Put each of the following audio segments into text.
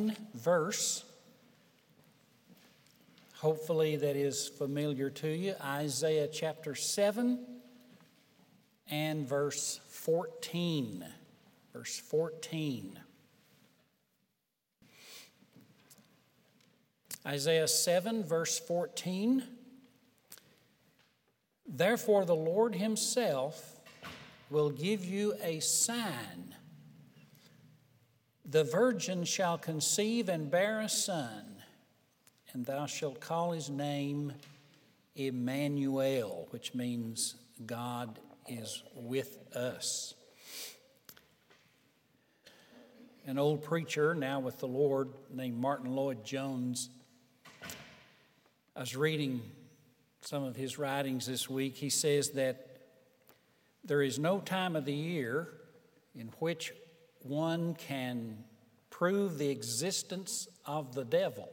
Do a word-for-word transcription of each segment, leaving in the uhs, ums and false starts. one verse, hopefully that is familiar to you, Isaiah chapter seven and verse fourteen. Verse fourteen. Isaiah seven, verse fourteen. Therefore the Lord himself will give you a sign. The virgin shall conceive and bear a son, and thou shalt call his name Emmanuel, which means God is with us. An old preacher, now with the Lord, named Martin Lloyd-Jones. I was reading some of his writings this week. He says that there is no time of the year in which one can prove the existence of the devil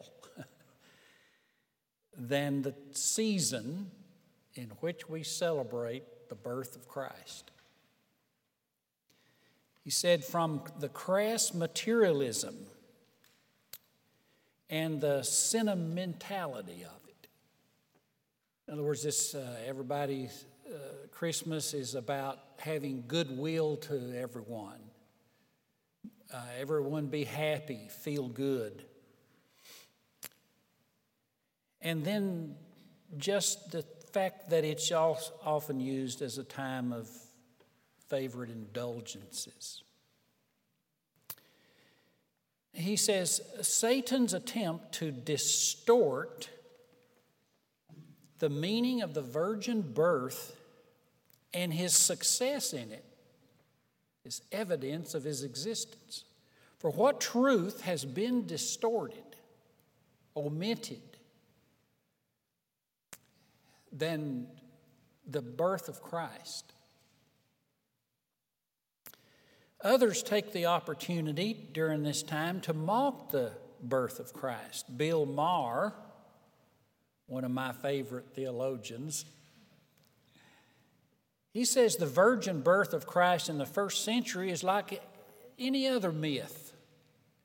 than the season in which we celebrate the birth of Christ. He said, from the crass materialism and the sentimentality of it. In other words, this uh, everybody's uh, Christmas is about having goodwill to everyone. Uh, everyone be happy, feel good. And then just the fact that it's often used as a time of favorite indulgences. He says, Satan's attempt to distort the meaning of the virgin birth and his success in it is evidence of his existence. For what truth has been distorted, omitted, than the birth of Christ? Others take the opportunity during this time to mock the birth of Christ. Bill Maher, one of my favorite theologians, he says the virgin birth of Christ in the first century is like any other myth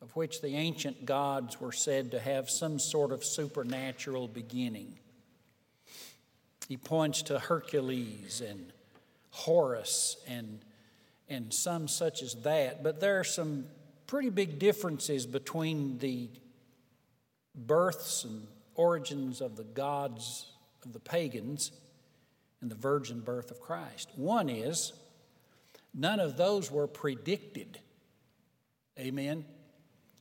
of which the ancient gods were said to have some sort of supernatural beginning. He points to Hercules and Horus and and some such as that. But there are some pretty big differences between the births and origins of the gods of the pagans and the virgin birth of Christ. One is, none of those were predicted. Amen.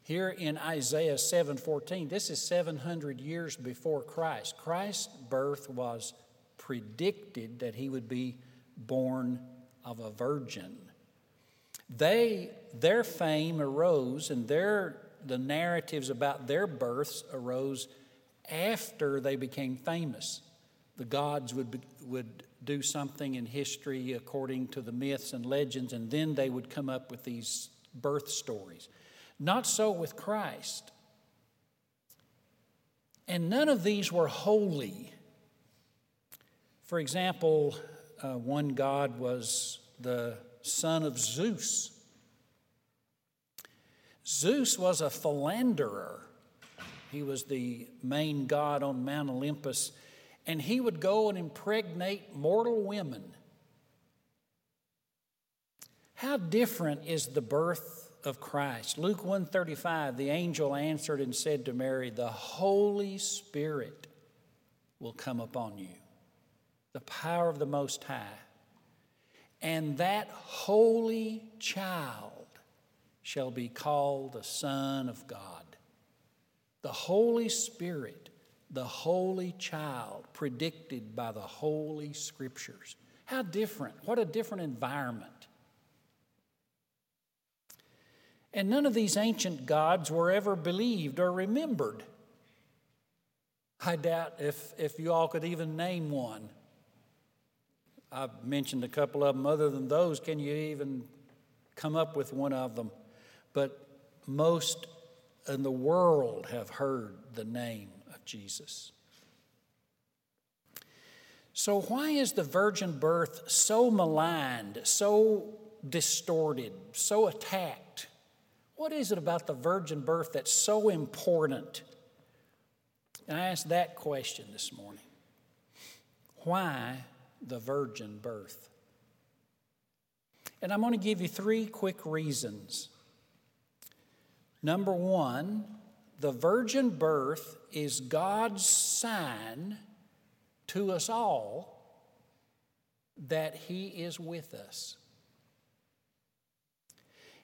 Here in Isaiah seven fourteen, this is seven hundred years before Christ. Christ's birth was predicted that he would be born of a virgin. They, their fame arose, and their the narratives about their births arose after they became famous. The gods would be, would do something in history according to the myths and legends, and then they would come up with these birth stories. Not so with Christ. And none of these were holy. For example, uh, one god was the son of Zeus. Zeus was a philanderer. He was the main god on Mount Olympus, and he would go and impregnate mortal women. How different is the birth of Christ? Luke one thirty-five, the angel answered and said to Mary, the Holy Spirit will come upon you, the power of the Most High, and that holy child shall be called the Son of God. The Holy Spirit, the holy child, predicted by the Holy Scriptures. How different. What a different environment. And none of these ancient gods were ever believed or remembered. I doubt if, if you all could even name one. I've mentioned a couple of them. Other than those, can you even come up with one of them? But most in the world have heard the name of Jesus. So why is the virgin birth so maligned, so distorted, so attacked? What is it about the virgin birth that's so important? And I asked that question this morning. Why the virgin birth? And I'm going to give you three quick reasons. Number one, the virgin birth is God's sign to us all that He is with us.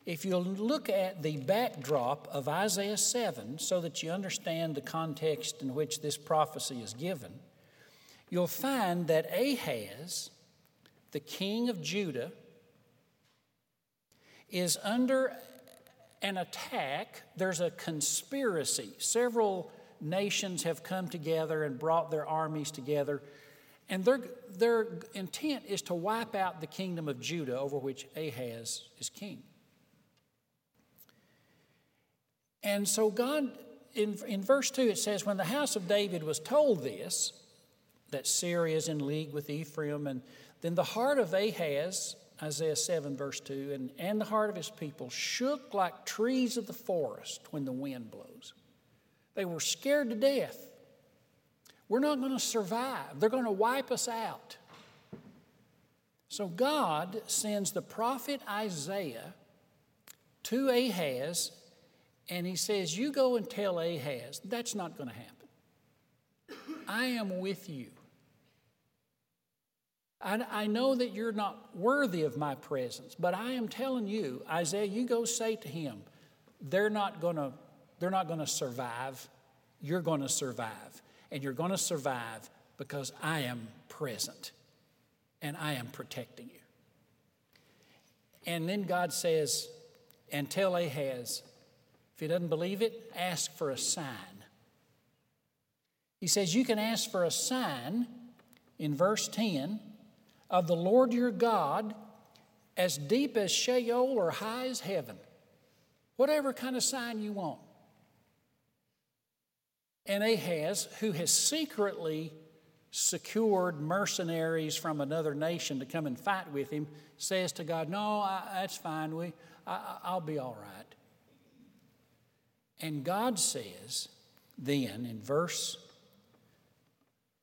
If you'll look at the backdrop of Isaiah seven so that you understand the context in which this prophecy is given, you'll find that Ahaz, the king of Judah, is under an attack. There's a conspiracy. Several nations have come together and brought their armies together, and their, their intent is to wipe out the kingdom of Judah over which Ahaz is king. And so God, in, in verse two, it says, when the house of David was told this, that Syria is in league with Ephraim, and then the heart of Ahaz, Isaiah seven, verse two, and, and the heart of his people shook like trees of the forest when the wind blows. They were scared to death. We're not going to survive. They're going to wipe us out. So God sends the prophet Isaiah to Ahaz, and he says, you go and tell Ahaz, that's not going to happen. I am with you. I, I know that you're not worthy of my presence, but I am telling you, Isaiah, you go say to him, they're not going to, they're not going to survive. You're going to survive. And you're going to survive because I am present and I am protecting you. And then God says, and tell Ahaz, if he doesn't believe it, ask for a sign. He says you can ask for a sign in verse ten of the Lord your God as deep as Sheol or high as heaven. Whatever kind of sign you want. And Ahaz, who has secretly secured mercenaries from another nation to come and fight with him, says to God, no, I, that's fine. We, I, I'll be all right. And God says then in verse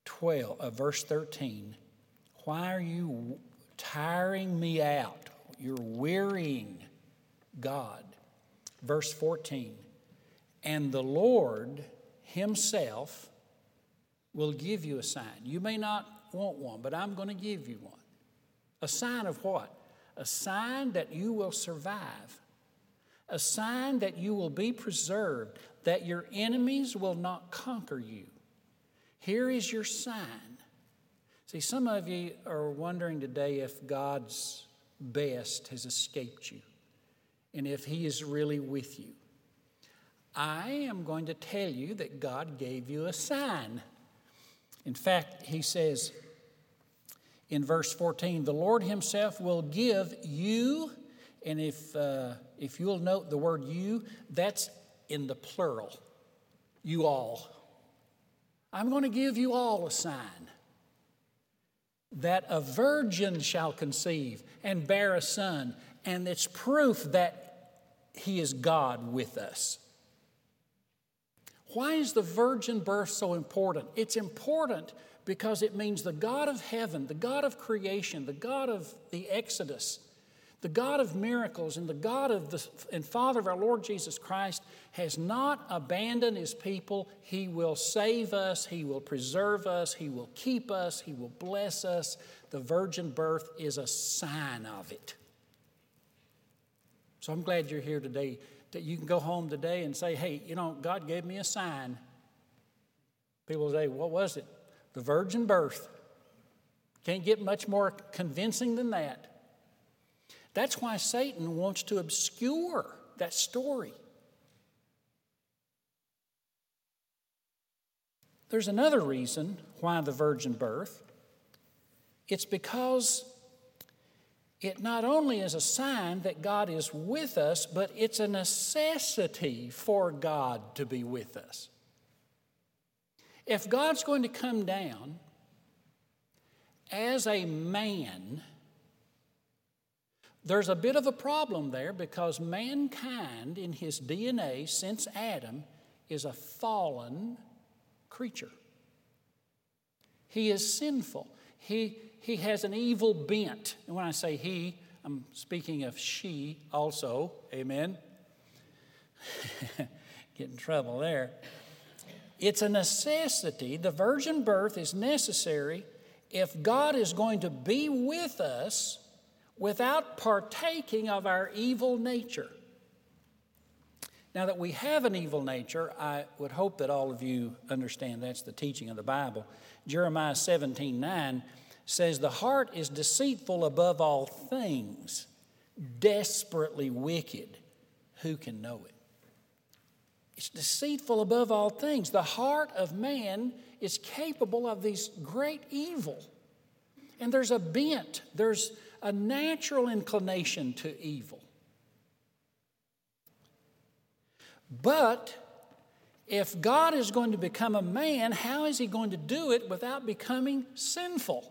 twelve, uh, verse thirteen, why are you tiring me out? You're wearying God. Verse fourteen, and the Lord Himself will give you a sign. You may not want one, but I'm going to give you one. A sign of what? A sign that you will survive. A sign that you will be preserved, that your enemies will not conquer you. Here is your sign. See, some of you are wondering today if God's best has escaped you and if He is really with you. I am going to tell you that God gave you a sign. In fact, He says in verse fourteen, the Lord Himself will give you. And if uh, if you'll note the word you, that's in the plural. You all. I'm going to give you all a sign that a virgin shall conceive and bear a son. And it's proof that He is God with us. Why is the virgin birth so important? It's important because it means the God of heaven, the God of creation, the God of the Exodus, the God of miracles and the God of the and Father of our Lord Jesus Christ has not abandoned His people. He will save us. He will preserve us. He will keep us. He will bless us. The virgin birth is a sign of it. So I'm glad you're here today, that you can go home today and say, hey, you know, God gave me a sign. People say, what was it? The virgin birth. Can't get much more convincing than that. That's why Satan wants to obscure that story. There's another reason why the virgin birth. It's because it not only is a sign that God is with us, but it's a necessity for God to be with us. If God's going to come down as a man, There's a bit of a problem there because mankind in his D N A since Adam is a fallen creature. He is sinful. He, he has an evil bent. And when I say he, I'm speaking of she also. Amen. Get in trouble there. It's a necessity. The virgin birth is necessary if God is going to be with us without partaking of our evil nature. Now that we have an evil nature, I would hope that all of you understand that's the teaching of the Bible. Jeremiah seventeen nine says, "The heart is deceitful above all things, desperately wicked. Who can know it?" It's deceitful above all things. The heart of man is capable of these great evil. And there's a bent, there's a natural inclination to evil. But if God is going to become a man, how is he going to do it without becoming sinful?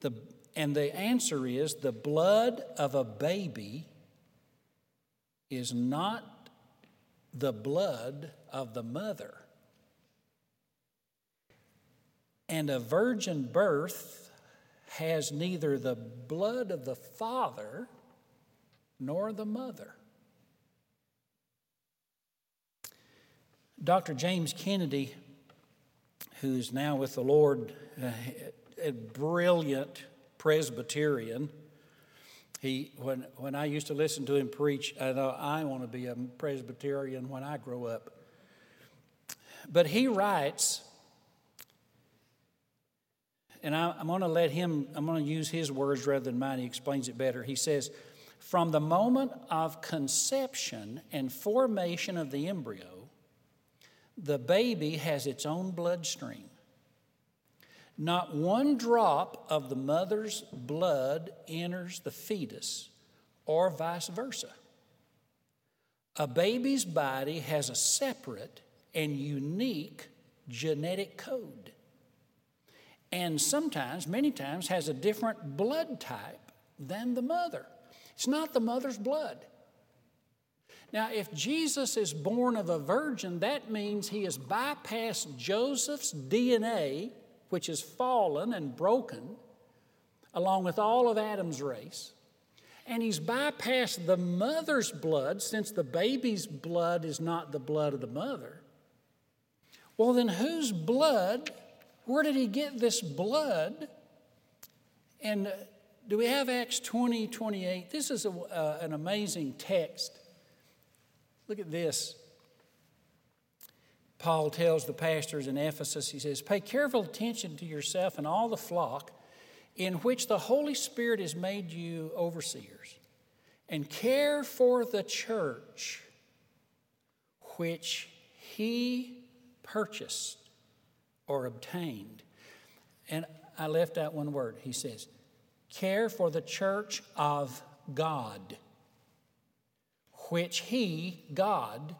The, and the answer is the blood of a baby is not the blood of the mother. And a virgin birth has neither the blood of the father nor the mother. Doctor James Kennedy, who's now with the Lord, a brilliant Presbyterian. He, when, when I used to listen to him preach, I thought, I want to be a Presbyterian when I grow up. But he writes, and I, I'm going to let him, I'm going to use his words rather than mine. He explains it better. He says, from the moment of conception and formation of the embryo, the baby has its own bloodstream. Not one drop of the mother's blood enters the fetus, or vice versa. A baby's body has a separate and unique genetic code, and sometimes, many times, has a different blood type than the mother. It's not the mother's blood. Now, if Jesus is born of a virgin, that means he has bypassed Joseph's D N A, which is fallen and broken, along with all of Adam's race. And he's bypassed the mother's blood, since the baby's blood is not the blood of the mother. Well, then whose blood, where did he get this blood? And do we have Acts twenty twenty-eight? This is a, uh, an amazing text. Look at this. Paul tells the pastors in Ephesus, he says, "Pay careful attention to yourself and all the flock in which the Holy Spirit has made you overseers, and care for the church which he purchased or obtained." And I left out one word. He says, "Care for the church of God, which he, God,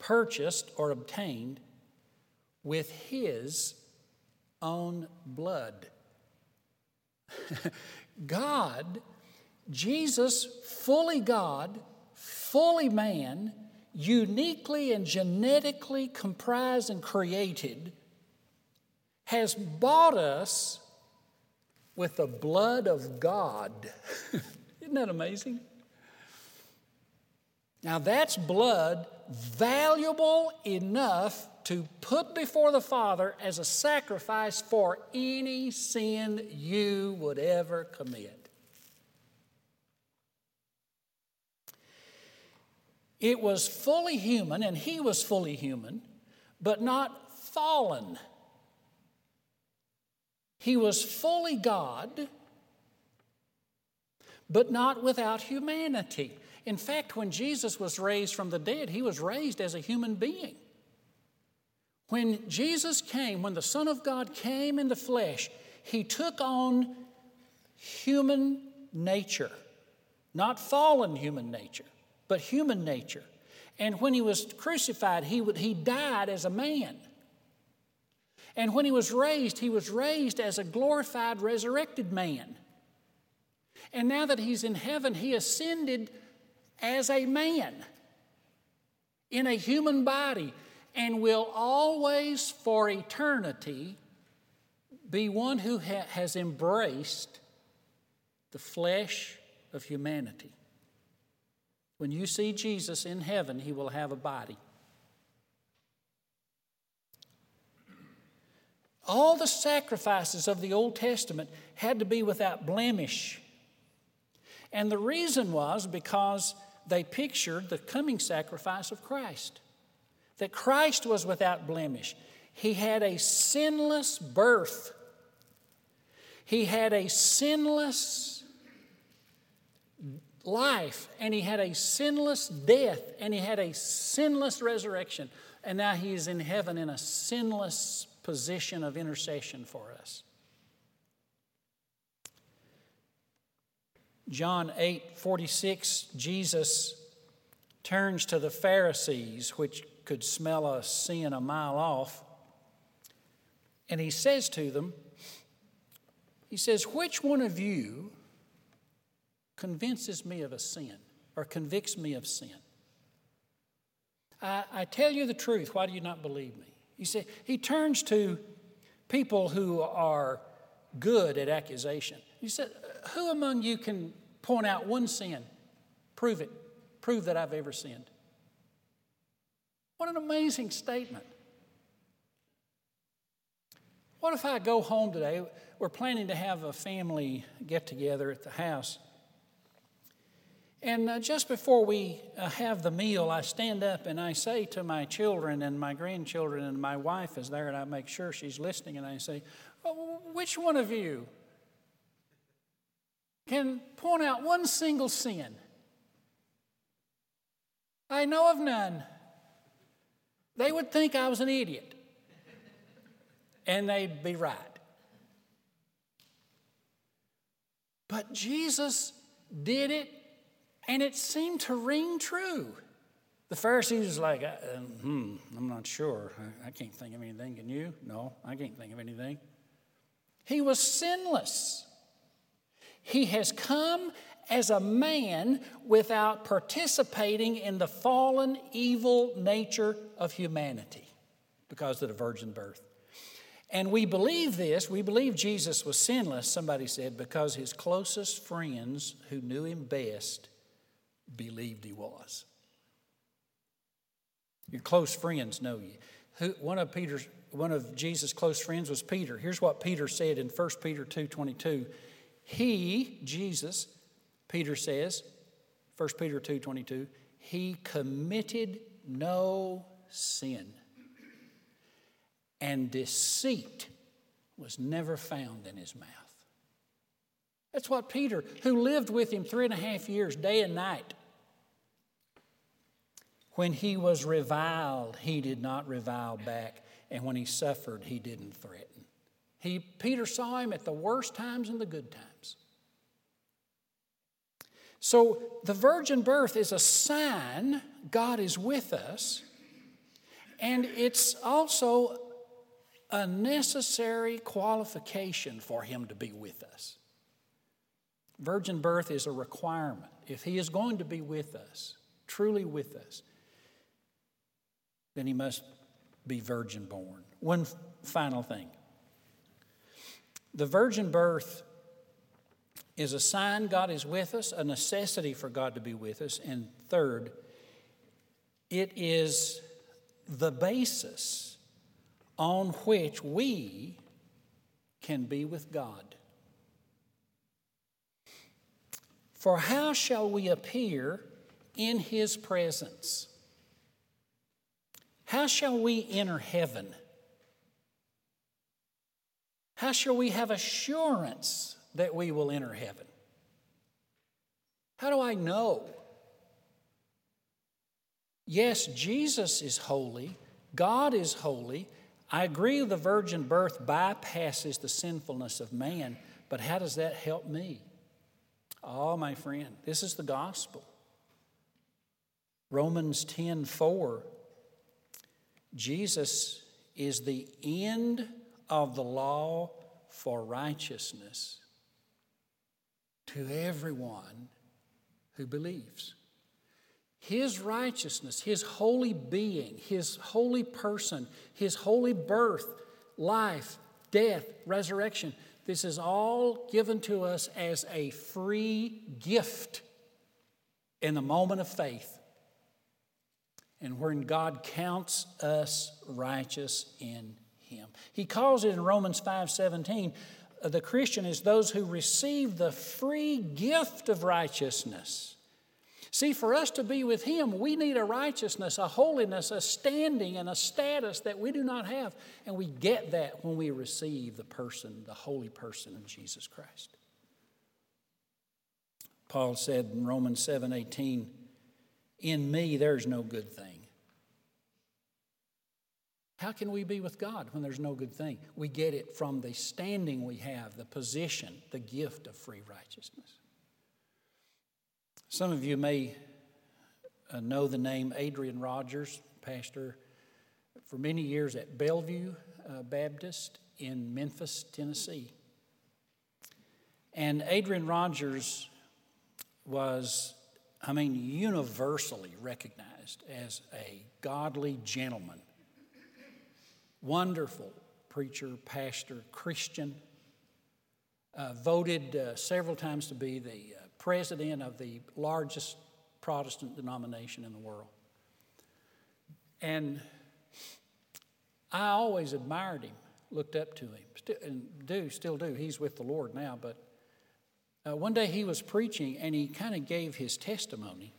purchased or obtained with his own blood." God, Jesus, fully God, fully man, uniquely and genetically comprised and created, has bought us with the blood of God. Isn't that amazing? Now that's blood valuable enough to put before the Father as a sacrifice for any sin you would ever commit. It was fully human, and he was fully human, but not fallen. He was fully God, but not without humanity. In fact, when Jesus was raised from the dead, he was raised as a human being. When Jesus came, when the Son of God came in the flesh, he took on human nature. Not fallen human nature, but human nature. And when he was crucified, he would, he died as a man. And when he was raised, he was raised as a glorified, resurrected man. And now that he's in heaven, he ascended as a man in a human body and will always for eternity be one who ha- has embraced the flesh of humanity. When you see Jesus in heaven, he will have a body. All the sacrifices of the Old Testament had to be without blemish. And the reason was because they pictured the coming sacrifice of Christ. That Christ was without blemish. He had a sinless birth. He had a sinless life, and he had a sinless death, and he had a sinless resurrection. And now he is in heaven in a sinless position of intercession for us. John eight forty-six, Jesus turns to the Pharisees, which could smell a sin a mile off, and he says to them, he says, "Which one of you convinces me of a sin, or convicts me of sin? I, I tell you the truth, why do you not believe me?" He said, he turns to people who are good at accusation. He said, "Who among you can point out one sin? Prove it. Prove that I've ever sinned." What an amazing statement. What if I go home today? We're planning to have a family get-together at the house. And uh, just before we uh, have the meal, I stand up and I say to my children and my grandchildren, and my wife is there, and I make sure she's listening, and I say, "Oh, which one of you can point out one single sin? I know of none." They would think I was an idiot, and they'd be right. But Jesus did it, and it seemed to ring true. The Pharisees were like, uh, hmm, I'm not sure. I, I can't think of anything. Can you? No, I can't think of anything. He was sinless. He has come as a man without participating in the fallen, evil nature of humanity because of the virgin birth. And we believe this, we believe Jesus was sinless, somebody said, because his closest friends who knew him best believed he was. Your close friends know you. Who, one of Peter's, one of Jesus' close friends was Peter. Here's what Peter said in First Peter two twenty-two. He, Jesus, Peter says, First Peter two twenty-two, he committed no sin, and deceit was never found in his mouth. That's what Peter, who lived with him three and a half years, day and night. When he was reviled, he did not revile back. And when he suffered, he didn't threaten. He, Peter saw him at the worst times and the good times. So the virgin birth is a sign God is with us. And it's also a necessary qualification for him to be with us. Virgin birth is a requirement. If he is going to be with us, truly with us, then he must be virgin born. One f- final thing. The virgin birth is a sign God is with us, a necessity for God to be with us, and third, it is the basis on which we can be with God. For how shall we appear in his presence? How shall we enter heaven? How shall we have assurance that we will enter heaven? How do I know? Yes, Jesus is holy. God is holy. I agree the virgin birth bypasses the sinfulness of man, but how does that help me? Oh, my friend, this is the gospel. Romans ten four. Jesus is the end of the law for righteousness to everyone who believes. His righteousness, his holy being, his holy person, his holy birth, life, death, resurrection, this is all given to us as a free gift in the moment of faith, and when God counts us righteous in him. He calls it in Romans five seventeen, the Christian is those who receive the free gift of righteousness. See, for us to be with him, we need a righteousness, a holiness, a standing, and a status that we do not have. And we get that when we receive the person, the holy person of Jesus Christ. Paul said in Romans seven eighteen, in me there's no good thing. How can we be with God when there's no good thing? We get it from the standing we have, the position, the gift of free righteousness. Some of you may know the name Adrian Rogers, pastor for many years at Bellevue Baptist in Memphis, Tennessee. And Adrian Rogers was, I mean, universally recognized as a godly gentleman. Wonderful preacher, pastor, Christian. Uh, voted uh, several times to be the uh, president of the largest Protestant denomination in the world. And I always admired him, looked up to him, still, and do, still do. He's with the Lord now. But uh, one day he was preaching and he kind of gave his testimony.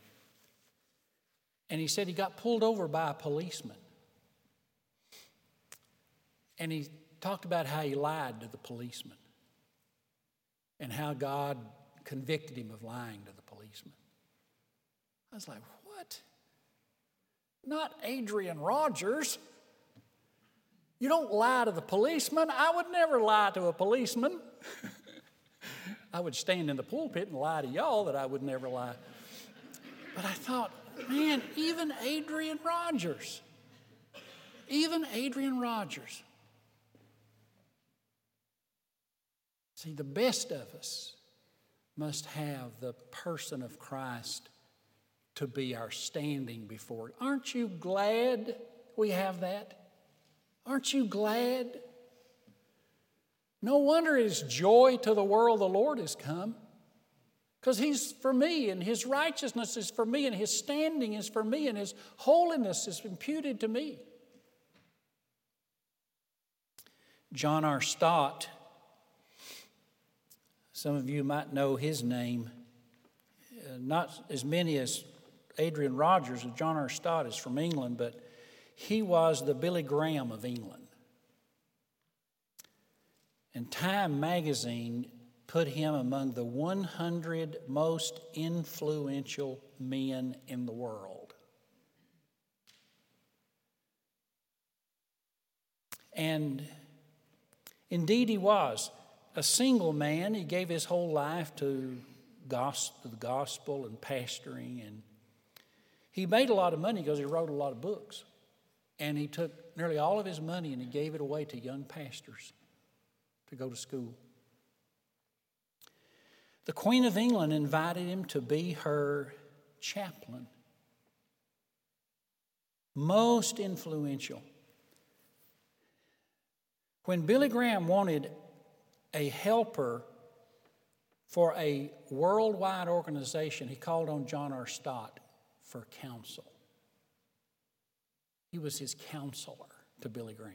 And he said he got pulled over by a policeman. And he talked about how he lied to the policeman and how God convicted him of lying to the policeman. I was like, what? Not Adrian Rogers. You don't lie to the policeman. I would never lie to a policeman. I would stand in the pulpit and lie to y'all that I would never lie. But I thought, man, even Adrian Rogers, even Adrian Rogers, see, the best of us must have the person of Christ to be our standing before. Aren't you glad we have that? Aren't you glad? No wonder it's joy to the world the Lord has come. Because he's for me, and his righteousness is for me, and his standing is for me, and his holiness is imputed to me. John R. Stott, some of you might know his name. Uh, not as many as Adrian Rogers or John R. Stott is from England, but he was the Billy Graham of England. And Time magazine put him among the one hundred most influential men in the world. And indeed he was. A single man, he gave his whole life to gospel, the gospel and pastoring. And he made a lot of money because he wrote a lot of books. And he took nearly all of his money and he gave it away to young pastors to go to school. The Queen of England invited him to be her chaplain. Most influential. When Billy Graham wanted a helper for a worldwide organization, he called on John R. Stott for counsel. He was his counselor to Billy Graham.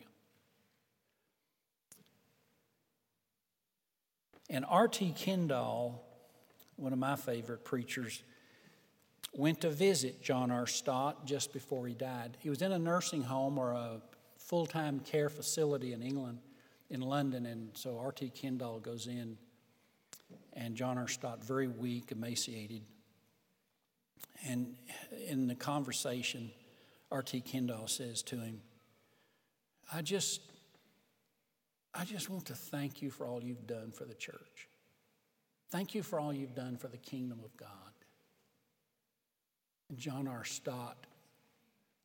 And R T Kendall, one of my favorite preachers, went to visit John R. Stott just before he died. He was in a nursing home or a full-time care facility in England. in London, and so R T Kendall goes in, and John R. Stott, very weak, emaciated. And in the conversation, R T Kendall says to him, I just, I just want to thank you for all you've done for the church. Thank you for all you've done for the kingdom of God. And John R. Stott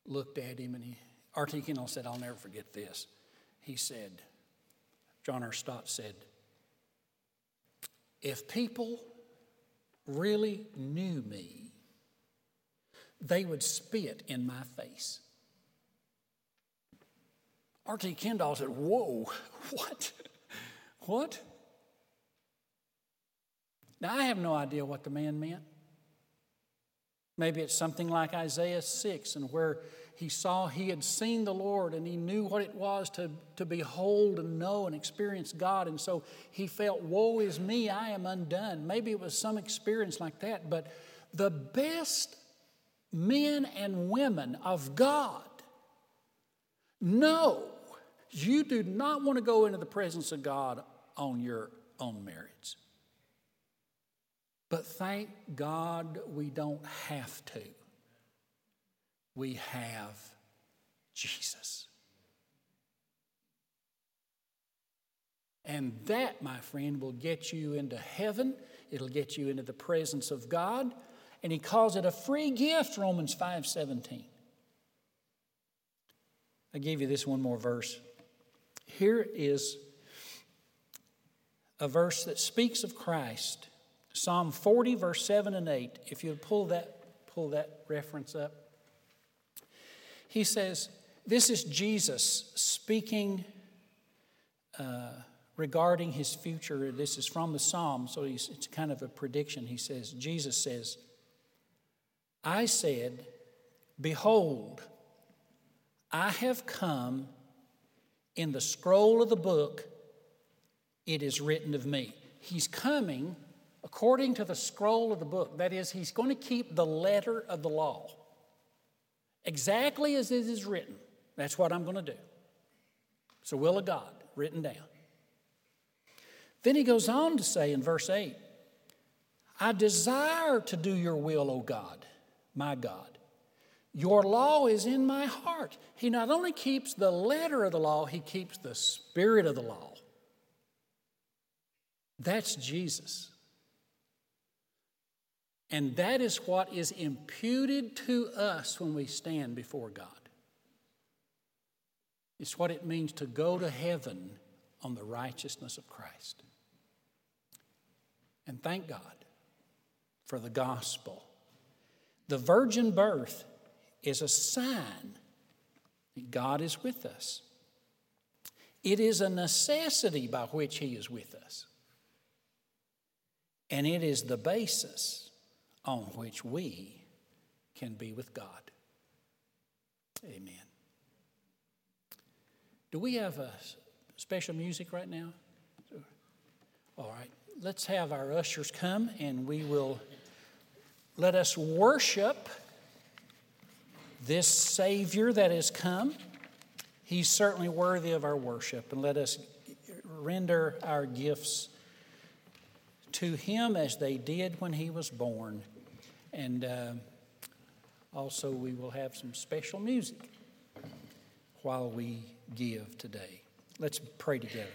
looked at him, and he, R T Kendall said, I'll never forget this. He said, John R. Stott said, if people really knew me, they would spit in my face. R T. Kendall said, whoa, what? What? Now, I have no idea what the man meant. Maybe it's something like Isaiah six, and where he saw he had seen the Lord and he knew what it was to, to behold and know and experience God. And so he felt, woe is me, I am undone. Maybe it was some experience like that. But the best men and women of God know you do not want to go into the presence of God on your own merits. But thank God we don't have to. We have Jesus. And that, my friend, will get you into heaven. It'll get you into the presence of God. And he calls it a free gift, Romans five seventeen. I gave you this one more verse. Here is a verse that speaks of Christ. Psalm forty, verse seven and eight. If you'll pull that, pull that reference up. He says, this is Jesus speaking uh, regarding his future. This is from the Psalm, so he's, it's kind of a prediction. He says, Jesus says, I said, behold, I have come, in the scroll of the book, it is written of me. He's coming according to the scroll of the book. That is, he's going to keep the letter of the law exactly as it is written. That's what I'm going to do. It's the will of God written down. Then he goes on to say in verse eight, I desire to do your will, O God, my God. Your law is in my heart. He not only keeps the letter of the law, he keeps the spirit of the law. That's Jesus. And that is what is imputed to us when we stand before God. It's what it means to go to heaven on the righteousness of Christ. And thank God for the gospel. The virgin birth is a sign that God is with us. It is a necessity by which he is with us. And it is the basis on which we can be with God. Amen. Do we have a special music right now? All right. Let's have our ushers come, and we will let us worship this Savior that has come. He's certainly worthy of our worship, and let us render our gifts to him as they did when he was born. And uh, also we will have some special music while we give today. Let's pray together.